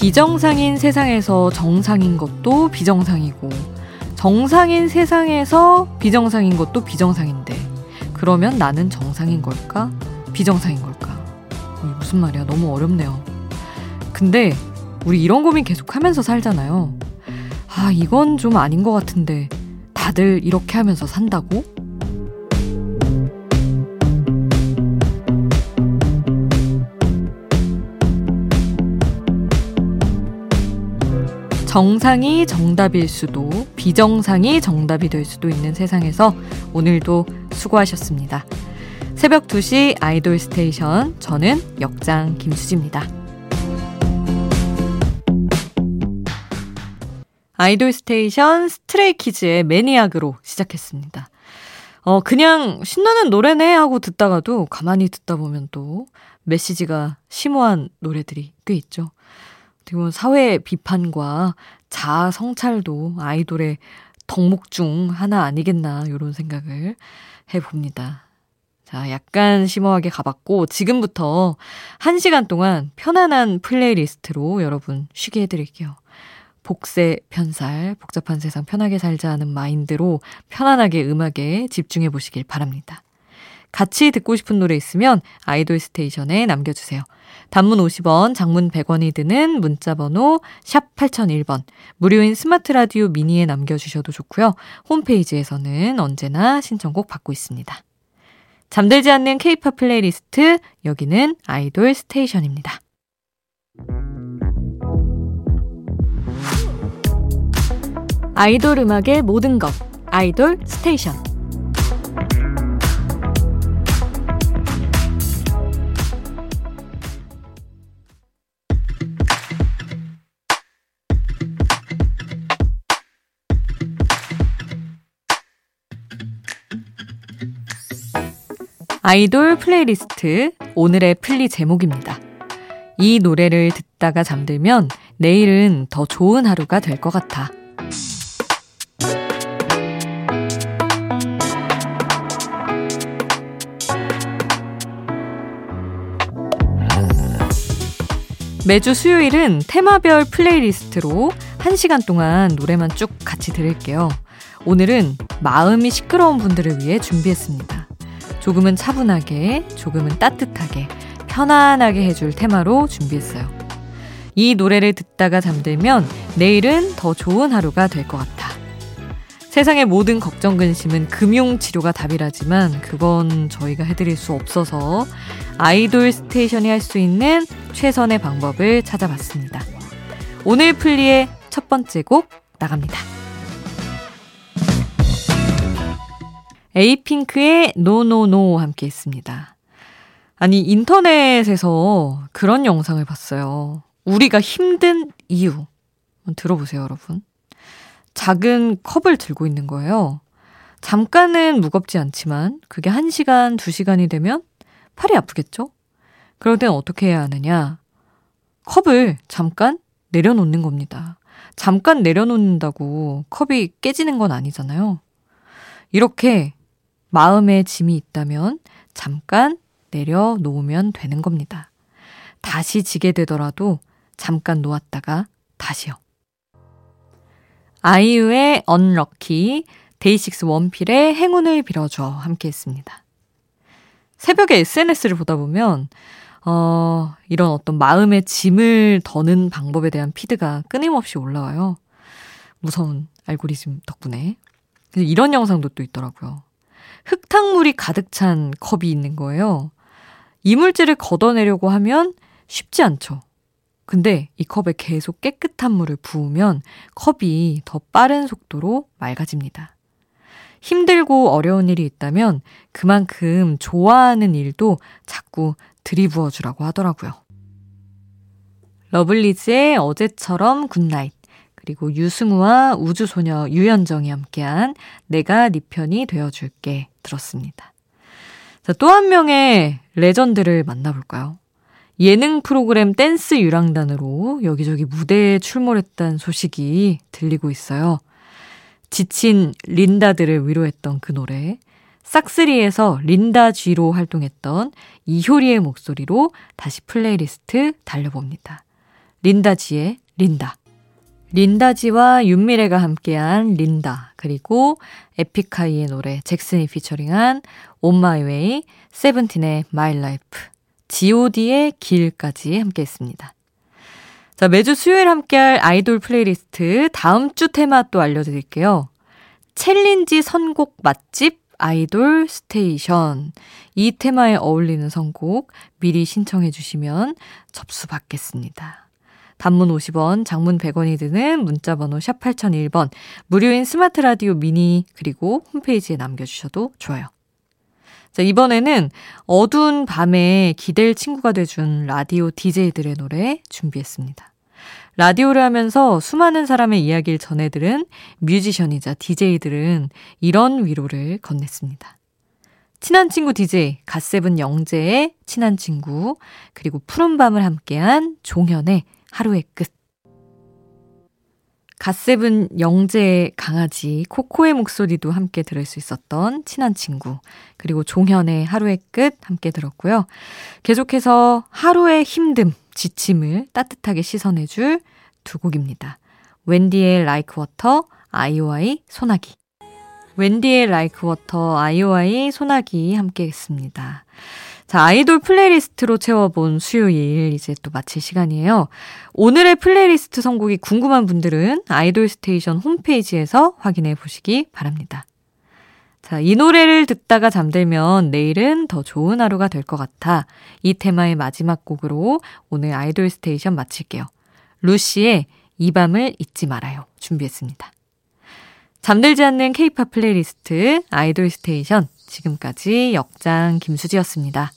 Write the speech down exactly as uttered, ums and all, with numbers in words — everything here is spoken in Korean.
비정상인 세상에서 정상인 것도 비정상이고 정상인 세상에서 비정상인 것도 비정상인데 그러면 나는 정상인 걸까? 비정상인 걸까? 무슨 말이야? 너무 어렵네요. 근데 우리 이런 고민 계속 하면서 살잖아요. 아, 이건 좀 아닌 것 같은데 다들 이렇게 하면서 산다고? 정상이 정답일 수도 비정상이 정답이 될 수도 있는 세상에서 오늘도 수고하셨습니다. 새벽 두 시 아이돌 스테이션, 저는 역장 김수지입니다. 아이돌 스테이션 스트레이키즈의 매니악으로 시작했습니다. 어, 그냥 신나는 노래네 하고 듣다가도 가만히 듣다 보면 또 메시지가 심오한 노래들이 꽤 있죠. 지금 사회 비판과 자아 성찰도 아이돌의 덕목 중 하나 아니겠나 이런 생각을 해봅니다. 자, 약간 심오하게 가봤고 지금부터 한 시간 동안 편안한 플레이리스트로 여러분 쉬게 해드릴게요. 복세 편살, 복잡한 세상 편하게 살자 하는 마인드로 편안하게 음악에 집중해 보시길 바랍니다. 같이 듣고 싶은 노래 있으면 아이돌 스테이션에 남겨주세요. 단문 오십 원, 장문 백 원이 드는 문자번호 샵 팔공공일 번, 무료인 스마트 라디오 미니에 남겨주셔도 좋고요. 홈페이지에서는 언제나 신청곡 받고 있습니다. 잠들지 않는 K-팝 플레이리스트, 여기는 아이돌 스테이션입니다. 아이돌 음악의 모든 것, 아이돌 스테이션. 아이돌 플레이리스트, 오늘의 플리 제목입니다. 이 노래를 듣다가 잠들면 내일은 더 좋은 하루가 될 것 같아. 매주 수요일은 테마별 플레이리스트로 한 시간 동안 노래만 쭉 같이 들을게요. 오늘은 마음이 시끄러운 분들을 위해 준비했습니다. 조금은 차분하게, 조금은 따뜻하게, 편안하게 해줄 테마로 준비했어요. 이 노래를 듣다가 잠들면 내일은 더 좋은 하루가 될 것 같아. 세상의 모든 걱정, 근심은 금융치료가 답이라지만 그건 저희가 해드릴 수 없어서 아이돌 스테이션이 할 수 있는 최선의 방법을 찾아봤습니다. 오늘 플리의 첫 번째 곡 나갑니다. 에이핑크의 노노노 함께 했습니다. 아니, 인터넷에서 그런 영상을 봤어요. 우리가 힘든 이유. 들어보세요, 여러분. 작은 컵을 들고 있는 거예요. 잠깐은 무겁지 않지만 그게 한 시간, 두 시간이 되면 팔이 아프겠죠? 그럴 땐 어떻게 해야 하느냐. 컵을 잠깐 내려놓는 겁니다. 잠깐 내려놓는다고 컵이 깨지는 건 아니잖아요. 이렇게 마음에 짐이 있다면 잠깐 내려놓으면 되는 겁니다. 다시 지게 되더라도 잠깐 놓았다가 다시요. 아이유의 언럭키, 데이식스 원필의 행운을 빌어줘 함께 했습니다. 새벽에 에스엔에스를 보다 보면 어, 이런 어떤 마음의 짐을 더는 방법에 대한 피드가 끊임없이 올라와요. 무서운 알고리즘 덕분에. 이런 영상도 또 있더라고요. 흙탕물이 가득 찬 컵이 있는 거예요. 이물질을 걷어내려고 하면 쉽지 않죠. 근데 이 컵에 계속 깨끗한 물을 부으면 컵이 더 빠른 속도로 맑아집니다. 힘들고 어려운 일이 있다면 그만큼 좋아하는 일도 자꾸 들이부어주라고 하더라고요. 러블리즈의 어제처럼 굿나잇, 그리고 유승우와 우주소녀 유현정이 함께한 내가 네 편이 되어줄게 들었습니다. 자, 또 한 명의 레전드를 만나볼까요? 예능 프로그램 댄스 유랑단으로 여기저기 무대에 출몰했다는 소식이 들리고 있어요. 지친 린다들을 위로했던 그 노래, 싹쓰리에서 린다 G로 활동했던 이효리의 목소리로 다시 플레이리스트 달려봅니다. 린다지의 린다, 린다지와 윤미래가 함께한 린다, 그리고 에픽하이의 노래 잭슨이 피처링한 On My Way, 세븐틴의 My Life, 지오디의 길까지 함께했습니다. 자, 매주 수요일 함께할 아이돌 플레이리스트 다음 주 테마 또 알려드릴게요. 챌린지 선곡 맛집 아이돌 스테이션, 이 테마에 어울리는 선곡 미리 신청해 주시면 접수 받겠습니다. 단문 오십 원, 장문 백 원이 드는 문자번호 샵 팔공공일 번, 무료인 스마트 라디오 미니 그리고 홈페이지에 남겨주셔도 좋아요. 자, 이번에는 어두운 밤에 기댈 친구가 돼준 라디오 디제이들의 노래 준비했습니다. 라디오를 하면서 수많은 사람의 이야기를 전해들은 뮤지션이자 디제이들은 이런 위로를 건넸습니다. 친한 친구 디제이, 갓세븐 영재의 친한 친구, 그리고 푸른밤을 함께한 종현의 하루의 끝. 갓세븐 영재의 강아지 코코의 목소리도 함께 들을 수 있었던 친한 친구, 그리고 종현의 하루의 끝 함께 들었고요. 계속해서 하루의 힘듦, 지침을 따뜻하게 씻어내줄 두 곡입니다. 웬디의 Like Water, 아이오아이, 소나기. 웬디의 Like Water, 아이오아이, 소나기 함께 했습니다. 자, 아이돌 플레이리스트로 채워본 수요일, 이제 또 마칠 시간이에요. 오늘의 플레이리스트 선곡이 궁금한 분들은 아이돌 스테이션 홈페이지에서 확인해 보시기 바랍니다. 자, 이 노래를 듣다가 잠들면 내일은 더 좋은 하루가 될 것 같아. 이 테마의 마지막 곡으로 오늘 아이돌 스테이션 마칠게요. 루시의 이 밤을 잊지 말아요 준비했습니다. 잠들지 않는 K-팝 플레이리스트 아이돌 스테이션, 지금까지 역장 김수지였습니다.